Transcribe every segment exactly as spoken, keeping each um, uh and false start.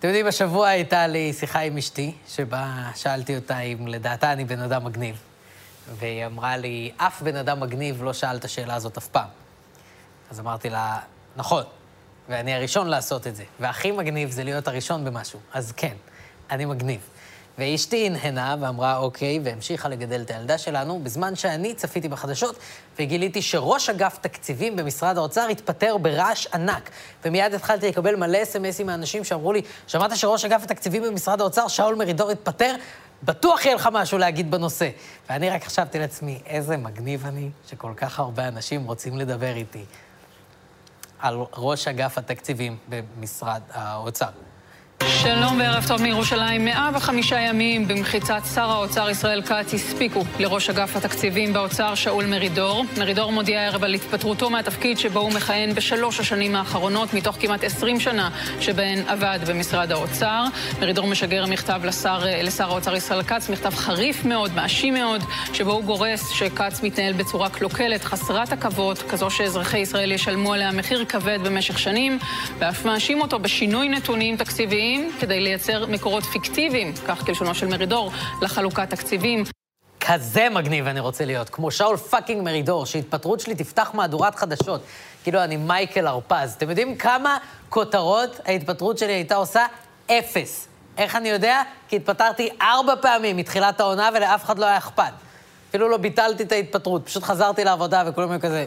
אתם יודעים, השבוע הייתה לי שיחה עם אשתי, שבה שאלתי אותה אם לדעתה אני בן אדם מגניב. והיא אמרה לי, אף בן אדם מגניב לא שאל את השאלה הזאת אף פעם. אז אמרתי לה, נכון, ואני הראשון לעשות את זה. והכי מגניב זה להיות הראשון במשהו, אז כן, אני מגניב. ואשתי הנהנה ואמרה, אוקיי, והמשיכה לגדל את הילדה שלנו, בזמן שאני צפיתי בחדשות וגיליתי שראש אגף תקציבים במשרד האוצר התפטר ברעש ענק. ומיד התחלתי לקבל מלא אס-אמסים מאנשים שאמרו לי, שמעת שראש אגף התקציבים במשרד האוצר, שאול מרידור, התפטר? בטוח יהיה לך משהו להגיד בנושא. ואני רק חשבתי לעצמי, איזה מגניב אני שכל כך הרבה אנשים רוצים לדבר איתי על ראש אגף התקציבים במשרד האוצר. שלום וערב טוב מירושלים. מאה וחמישה ימים במחיצת שר האוצר ישראל כץ הספיקו לראש אגף התקציבים באוצר שאול מרידור. מרידור מודיע הערב על התפטרותו מהתפקיד שבו הוא מכהן בשלוש השנים האחרונות, מתוך כמעט עשרים שנה שבהן עבד במשרד האוצר. מרידור משגר מכתב לשר, לשר האוצר ישראל כץ, מכתב חריף מאוד, מאשים מאוד, שבו הוא גורס שכץ מתנהל בצורה קלוקלת, חסרת עכבות, כזו שאזרחי ישראל ישלמו עליה מחיר כבד במשך שנים, ואף מאשים אותו בשינוי נתונים תקציביים כדי לייצר מקורות פיקטיביים, כך כלשונו של מרידור, לחלוקת תקציבים. כזה מגניב אני רוצה להיות, כמו שאול פאקינג מרידור, שהתפטרות שלי תפתח מהדורת חדשות. כאילו, אני מייקל הרפז. אתם יודעים כמה כותרות ההתפטרות שלי הייתה עושה? אפס. איך אני יודע? כי התפטרתי ארבע פעמים מתחילת העונה, ולאף אחד לא היה אכפת. אפילו לא ביטלתי את ההתפטרות, פשוט חזרתי לעבודה וכולם היו כזה...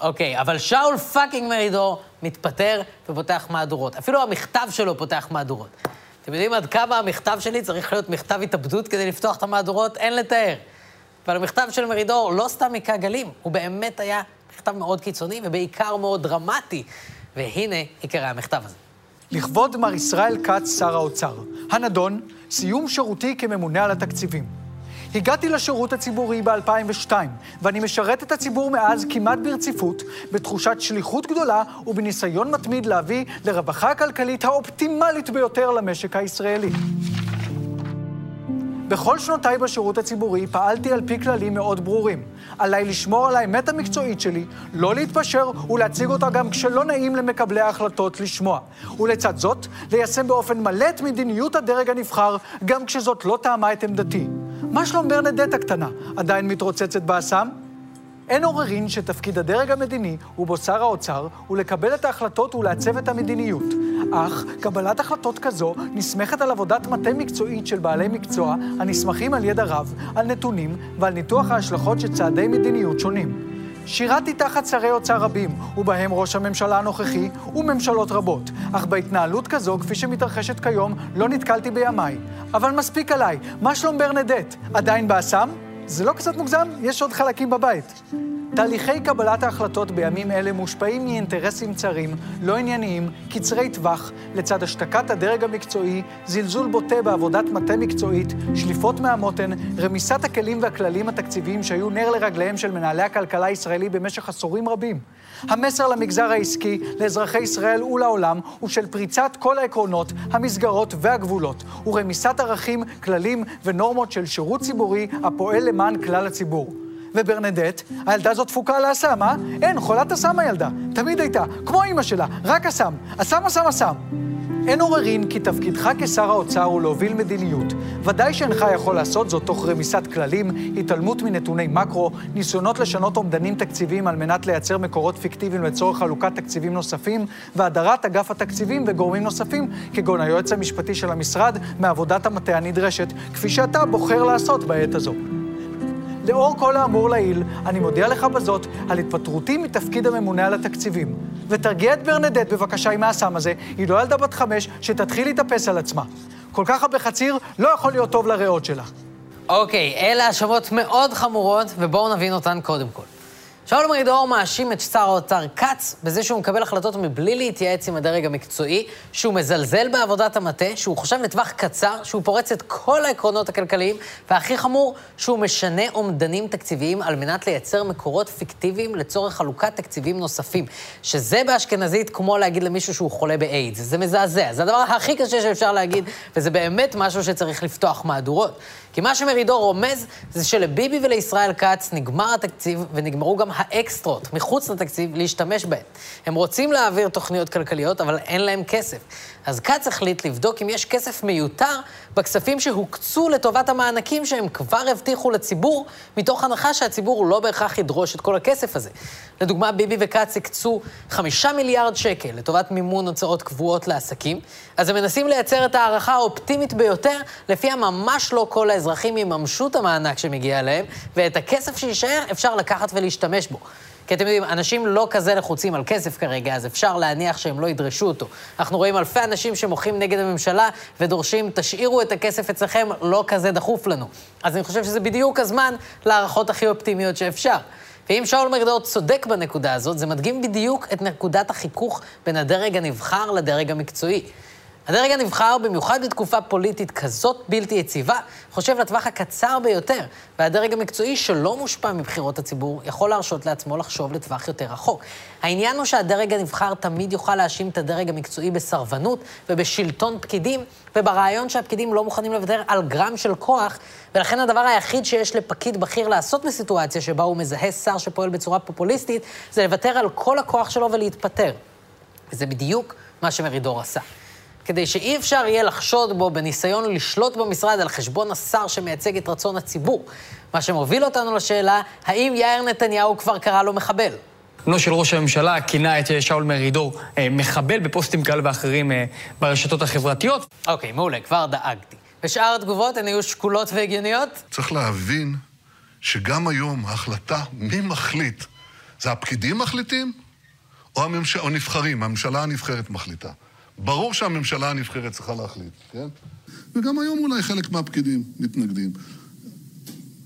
אוקיי, אבל שאול פאקינג מרידור מתפטר ופותח מהדורות. אפילו המכתב שלו פותח מהדורות. אתם יודעים עד כמה המכתב שלי צריך להיות מכתב התאבדות כדי לפתוח את המהדורות? אין לתאר. אבל המכתב של מרידור לא סתם היכה גלים, הוא באמת היה מכתב מאוד קיצוני ובעיקר מאוד דרמטי. והנה עיקרי המכתב הזה. לכבוד מר ישראל כץ, שר האוצר. הנדון, סיום שירותי כממונה על התקציבים. הגעתי לשירות הציבורי ב-אלפיים ושתיים, ואני משרת את הציבור מאז כמעט ברציפות, בתחושת שליחות גדולה ובניסיון מתמיד להביא לרווחה הכלכלית האופטימלית ביותר למשק הישראלי. בכל שנותיי בשירות הציבורי פעלתי על פי כללים מאוד ברורים. עליי לשמור על האמת המקצועית שלי, לא להתפשר ולהציג אותה גם כשלא נעים למקבלי ההחלטות לשמוע. ולצד זאת, ליישם באופן מלא את מדיניות הדרג הנבחר, גם כשזאת לא טעמה את עמדתי. מה שלום ברנדט הקטנה? עדיין מתרוצצת באסם? אין עוררין שתפקיד הדרג המדיני ובו שר האוצר הוא לקבל את ההחלטות ולעצב את המדיניות. אך קבלת החלטות כזו נסמכת על עבודת מטה מקצועית של בעלי מקצוע הנסמכים על ידע רב, על נתונים ועל ניתוח ההשלכות של צעדי מדיניות שונים. שירתי תחת שרי אוצר רבים, ובהם ראש הממשלה הנוכחי וממשלות רבות. אך בהתנהלות כזו, כפי שמתרחשת כיום, לא נתקלתי בימיי. אבל מספיק עליי, מה שלום ברנדט? עדיין באסם? זה לא קצת מוגזם? יש עוד חלקים בבית. תהליכי קבלת ההחלטות בימים אלה מושפעים מאינטרסים צרים, לא ענייניים, קצרי טווח, לצד השתקת הדרג המקצועי, זלזול בוטה בעבודת מטה מקצועית, שליפות מהמותן, רמיסת הכלים והכללים התקציביים שהיו נר לרגליהם של מנהלי הכלכלה הישראלי במשך עשורים רבים. המסר למגזר העסקי, לאזרחי ישראל ולעולם, הוא של פריצת כל העקרונות, המסגרות והגבולות, ורמיסת ערכים, כללים ונורמות של שירות ציבורי הפועל למען כלל הציבור. וברנדט, הילדה הזאת תפוקה לאסם, אה? אין, חולת אסם הילדה. תמיד הייתה, כמו אמא שלה, רק אסם. אסם, אסם, אסם. אין עוררין כי תפקידך כשר האוצר הוא להוביל מדיניות. ודאי שאינך יכול לעשות זאת תוך רמיסת כללים, התעלמות מנתוני מקרו, ניסיונות לשנות אומדנים תקציביים על מנת לייצר מקורות פיקטיביים לצורך חלוקת תקציבים נוספים, והדרת אגף התקציבים וגורמים נוספים, כגון היועץ המשפטי של המשרד, מעבודת המטה הנדרשת, כפי שאתה בוחר לעשות בעת הזו. לאור כל האמור לעיל, אני מודיע לך בזאת על התפטרותי מתפקיד הממונה על התקציבים. ותרגיע את ברנדט בבקשה עם האסם הזה, היא לא ילדה בת חמש שתתחיל להתאפס על עצמה. כל כך הרבה חציר לא יכול להיות טוב לריאות שלה. אוקיי, okay, אלה האשמות מאוד חמורות, ובואו נבין אותן קודם כל. שאול מרידור מאשים את שר האוצר כץ בזה שהוא מקבל החלטות מבלי להתייעץ עם הדרג המקצועי, שהוא מזלזל בעבודת המטה, שהוא חושב לטווח קצר, שהוא פורץ את כל העקרונות הכלכליים, והכי חמור, שהוא משנה אומדנים תקציביים על מנת לייצר מקורות פיקטיביים לצורך חלוקת תקציבים נוספים, שזה באשכנזית כמו להגיד למישהו שהוא חולה באיידס. זה מזעזע, זה הדבר הכי קשה שאפשר להגיד, וזה באמת משהו שצריך לפתוח מהדורות. כי מה שמרידור רומז זה שלביבי ולישראל כץ נגמר התקציב ונגמרו גם האקסטרות מחוץ לתקציב להשתמש בהן. הם רוצים להעביר תוכניות כלכליות, אבל אין להם כסף. אז קאץ החליט לבדוק אם יש כסף מיותר בכספים שהוקצו לטובת המענקים שהם כבר הבטיחו לציבור, מתוך הנחה שהציבור לא בהכרח ידרוש את כל הכסף הזה. לדוגמה, ביבי וקאץ הקצו חמישה מיליארד שקל לטובת מימון הוצאות קבועות לעסקים, אז הם מנסים לייצר את הערכה האופטימית ביותר, לפיה ממש לא כל האזרחים יממשו את המענק שמגיע להם, ואת הכסף שישאר אפשר לקחת ולהשתמש בו. כי אתם יודעים, אנשים לא כזה לחוצים על כסף כרגע, אז אפשר להניח שהם לא ידרשו אותו. אנחנו רואים אלפי אנשים שמוחים נגד הממשלה ודורשים, תשאירו את הכסף אצלכם, לא כזה דחוף לנו. אז אני חושב שזה בדיוק הזמן להערכות הכי אופטימיות שאפשר. ואם שאול מרידור צודק בנקודה הזאת, זה מדגים בדיוק את נקודת החיכוך בין הדרג הנבחר לדרג המקצועי. הדרג הנבחר, במיוחד בתקופה פוליטית כזאת בלתי יציבה, חושב לטווח הקצר ביותר, והדרג המקצועי שלא מושפע מבחירות הציבור יכול להרשות לעצמו לחשוב לטווח יותר רחוק. העניין הוא שהדרג הנבחר תמיד יוכל להאשים את הדרג המקצועי בסרבנות ובשלטון פקידים, וברעיון שהפקידים לא מוכנים לוותר על גרם של כוח, ולכן הדבר היחיד שיש לפקיד בכיר לעשות מסיטואציה שבה הוא מזהה שר שפועל בצורה פופוליסטית, זה לוותר על כל הכוח שלו ולהתפטר. וזה בדיוק מה שמרידור עשה. כדי שאי אפשר יהיה לחשוד בו בניסיון לשלוט במשרד על חשבון השר שמייצג את רצון הציבור. מה שמוביל אותנו לשאלה, האם יאיר נתניהו כבר קרא לו מחבל? בנו של ראש הממשלה כינה את שאול מרידור מחבל בפוסטים כאלה ואחרים ברשתות החברתיות. אוקיי, מעולה, כבר דאגתי. ושאר התגובות הן היו שקולות והגיוניות? צריך להבין שגם היום ההחלטה מי מחליט. זה הפקידים מחליטים או, הממש... או נבחרים? הממשלה הנבחרת מחליטה. ברור שהממשלה הנבחרת צריכה להחליט, כן? וגם היום אולי חלק מהפקידים מתנגדים.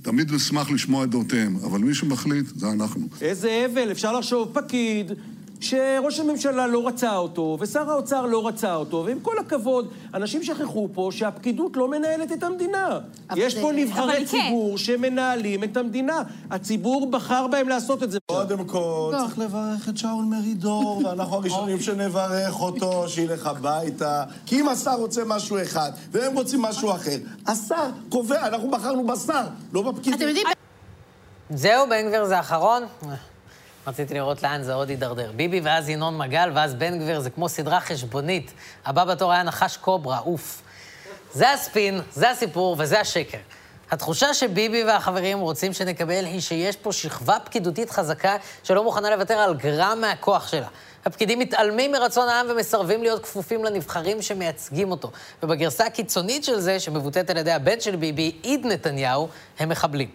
תמיד נשמח לשמוע את דעותיהם, אבל מי שמחליט זה אנחנו. איזה אבל, אפשר לחשוב פקיד שראש הממשלה לא רצה אותו, ושר האוצר לא רצה אותו, ועם כל הכבוד, אנשים שכחו פה שהפקידות לא מנהלת את המדינה. יש פה נבחרי ציבור שמנהלים את המדינה. הציבור בחר בהם לעשות את זה. קודם כל, צריך לברך את שאול מרידור, ואנחנו הראשונים שנברך אותו, שילך הביתה. כי אם השר רוצה משהו אחד, והם רוצים משהו אחר, השר קובע, אנחנו בחרנו בשר, לא בפקידות. זהו, בן גביר זה האחרון. רציתי לראות לאן זה עוד יידרדר. ביבי ואז ינון מגל ואז בן גביר, זה כמו סדרה חשבונית. הבא בתור היה נחש קוברה, אוף. זה הספין, זה הסיפור וזה השקר. התחושה שביבי והחברים רוצים שנקבל היא שיש פה שכבה פקידותית חזקה שלא מוכנה לוותר על גרם מהכוח שלה. הפקידים מתעלמים מרצון העם ומסרבים להיות כפופים לנבחרים שמייצגים אותו. ובגרסה הקיצונית של זה, שמבוטאת על ידי הבן של ביבי, עיד נתניהו, הם מחבלים.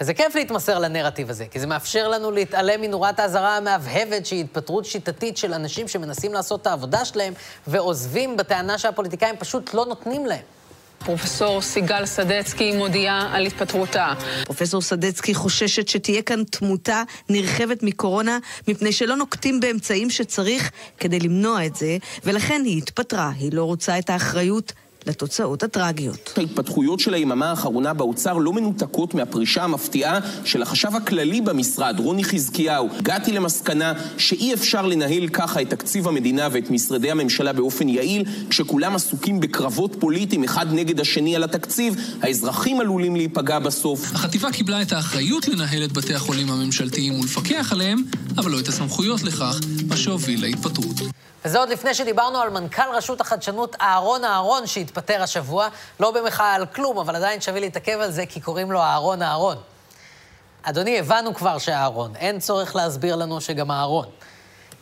וזה כיף להתמסר לנרטיב הזה, כי זה מאפשר לנו להתעלם מנורת האזהרה המאבהבת שהיא התפטרות שיטתית של אנשים שמנסים לעשות את העבודה שלהם ועוזבים בטענה שהפוליטיקאים פשוט לא נותנים להם. פרופסור סיגל סדצקי מודיעה על התפטרותה. פרופסור סדצקי חוששת שתהיה כאן תמותה נרחבת מקורונה, מפני שלא נוקטים באמצעים שצריך כדי למנוע את זה, ולכן היא התפטרה, היא לא רוצה את האחריות נרחבת. לתוצאות הטרגיות. ההתפתחויות של היממה האחרונה באוצר לא מנותקות מהפרישה המפתיעה של החשב הכללי במשרד, רוני חיזקיהו. הגעתי למסקנה שאי אפשר לנהל ככה את תקציב המדינה ואת משרדי הממשלה באופן יעיל, כשכולם עסוקים בקרבות פוליטיים אחד נגד השני על התקציב, האזרחים עלולים להיפגע בסוף. החטיבה קיבלה את האחריות לנהל את בתי החולים הממשלתיים ולפקח עליהם, אבל לא את הסמכויות לכך, מה שהוביל להתפטרות. וזה עוד לפני שדיברנו על מנכ"ל רשות החדשנות אהרון אהרון שהתפטר השבוע, לא במחאה על כלום, אבל עדיין שווה להתעכב על זה כי קוראים לו אהרון אהרון. אדוני, הבנו כבר שאהרון, אין צורך להסביר לנו שגם אהרון.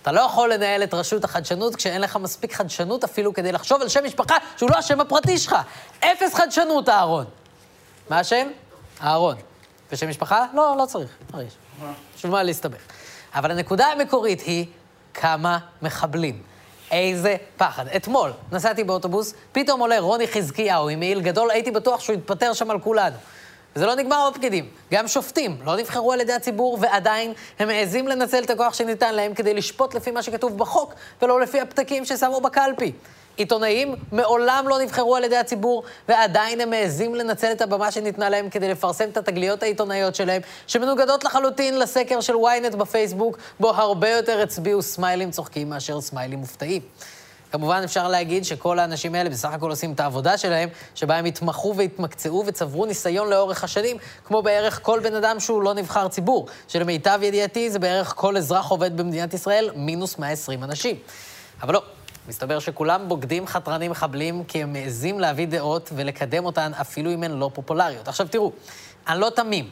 אתה לא יכול לנהל את רשות החדשנות כשאין לך מספיק חדשנות אפילו כדי לחשוב על שם משפחה שהוא לא השם הפרטי שלך. אפס חדשנות אהרון. מה השם? אהרון. ושם משפחה? לא, לא צריך. מריש. שוב מה להסתבך. אבל הנקודה המקורית היא כמה מחבלים. איזה פחד. אתמול נסעתי באוטובוס, פתאום עולה רוני חזקיהו עם מעיל גדול, הייתי בטוח שהוא יתפטר שם על כולנו. וזה לא נגמר בפקידים. גם שופטים לא נבחרו על ידי הציבור, ועדיין הם מעזים לנצל את הכוח שניתן להם כדי לשפוט לפי מה שכתוב בחוק, ולא לפי הפתקים ששמו בקלפי. עיתונאים מעולם לא נבחרו על ידי הציבור, ועדיין הם מעזים לנצל את הבמה שניתנה להם כדי לפרסם את התגליות העיתונאיות שלהם, שמנוגדות לחלוטין לסקר של וויינט בפייסבוק, בו הרבה יותר הצביעו סמיילים צוחקים מאשר סמיילים מופתעים. כמובן אפשר להגיד שכל האנשים האלה בסך הכל עושים את העבודה שלהם, שבה הם התמחו והתמקצעו וצברו ניסיון לאורך השנים, כמו בערך כל בן אדם שהוא לא נבחר ציבור, שלמיטב ידיעתי זה בערך כל אזרח עובד במדינת ישראל, מינוס מאה ועשרים אנשים. אבל לא, מסתבר שכולם בוגדים, חתרנים, מחבלים, כי הם מעזים להביא דעות ולקדם אותן אפילו אם הן לא פופולריות. עכשיו תראו, אני לא תמים.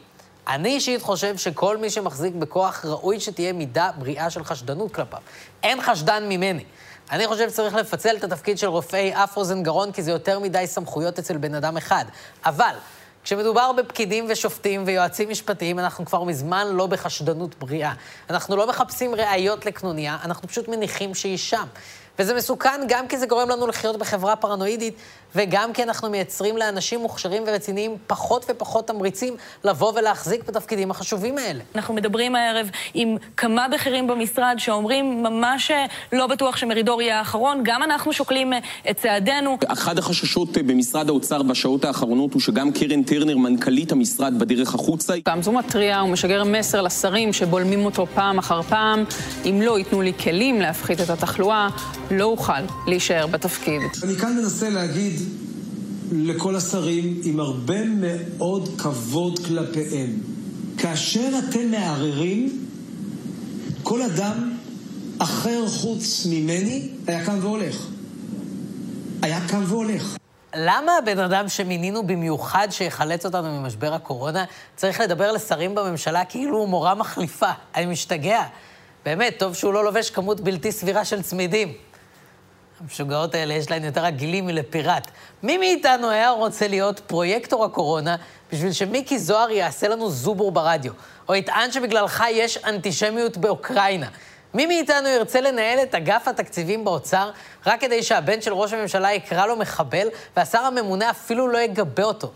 אני אישית חושב שכל מי שמחזיק בכוח ראוי שתהיה מידה בריאה של חשדנות כלפיו. אין חשדן ממני. אני חושב שצריך לפצל את התפקיד של רופאי אף אוזן גרון, כי זה יותר מדי סמכויות אצל בן אדם אחד. אבל כשמדובר בפקידים ושופטים ויועצים משפטיים, אנחנו כבר מזמן לא בחשדנות בריאה. אנחנו לא מחפשים ראיות לקנוניה, אנחנו פשוט מניחים שהיא שם. וזה מסוכן גם כי זה גורם לנו לחיות בחברה פרנואידית, וגם כי אנחנו מייצרים לאנשים מוכשרים ורציניים פחות ופחות תמריצים לבוא ולהחזיק בתפקידים החשובים האלה. אנחנו מדברים הערב עם כמה בכירים במשרד שאומרים ממש לא בטוח שמרידור יהיה האחרון, גם אנחנו שוקלים את צעדינו. אחד החששות במשרד האוצר בשעות האחרונות הוא שגם קרן טרנר, מנכ"לית המשרד, בדרך החוצה. פעם זו מטריה, הוא משגר מסר לשרים שבולמים אותו פעם אחר פעם, אם לא ייתנו לי כלים להפחית את התחלואה, לא אוכל להישאר בתפקיד. אני כאן מנסה להגיד לכל השרים עם הרבה מאוד כבוד כלפיהם. כאשר אתם מערערים, כל אדם אחר חוץ ממני היה כאן והולך. היה כאן והולך. למה הבן אדם שמינינו במיוחד שיחלץ אותנו ממשבר הקורונה צריך לדבר לשרים בממשלה כאילו הוא מורה מחליפה? אני משתגע. באמת, טוב שהוא לא לובש כמות בלתי סבירה של צמידים. המשוגעות האלה יש להן יותר רגילים מלפיראט. מי מאיתנו היה רוצה להיות פרויקטור הקורונה בשביל שמיקי זוהר יעשה לנו זובור ברדיו, או יטען שבגללך יש אנטישמיות באוקראינה? מי מאיתנו ירצה לנהל את אגף התקציבים באוצר רק כדי שהבן של ראש הממשלה יקרא לו מחבל, והשר הממונה אפילו לא יגבה אותו?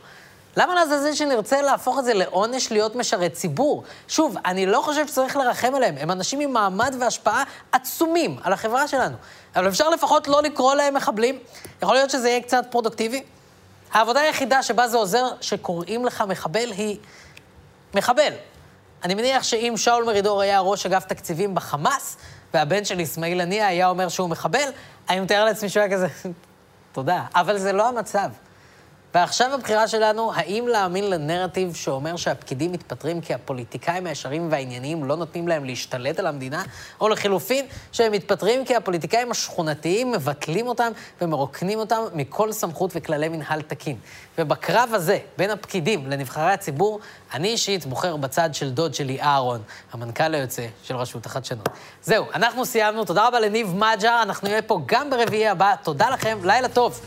למה לעזאזל שנרצה להפוך את זה לעונש להיות משרת ציבור? שוב, אני לא חושב שצריך לרחם עליהם. הם אנשים עם מעמד והשפעה עצומים על החברה שלנו. אבל אפשר לפחות לא לקרוא להם מחבלים. יכול להיות שזה יהיה קצת פרודוקטיבי. העבודה היחידה שבה זה עוזר שקוראים לך מחבל היא מחבל. אני מניח שאם שאול מרידור היה ראש אגף תקציבים בחמאס, והבן של אסמאעיל הנייה היה אומר שהוא מחבל, אני מתאר לעצמי שהוא היה כזה, תודה. אבל זה לא המצב. ועכשיו הבחירה שלנו, האם להאמין לנרטיב שאומר שהפקידים מתפטרים כי הפוליטיקאים הישרים והענייניים לא נותנים להם להשתלט על המדינה, או לחילופין שהם מתפטרים כי הפוליטיקאים השכונתיים מבטלים אותם ומרוקנים אותם מכל סמכות וכללי מנהל תקין. ובקרב הזה, בין הפקידים לנבחרי הציבור, אני אישית בוחר בצד של דוד שלי אהרון, המנכ"ל היוצא של רשות החדשנות. זהו, אנחנו סיימנו. תודה רבה לניב מג'ר. אנחנו נהיה פה גם ברביעי הבא. תודה לכם, לילה טוב.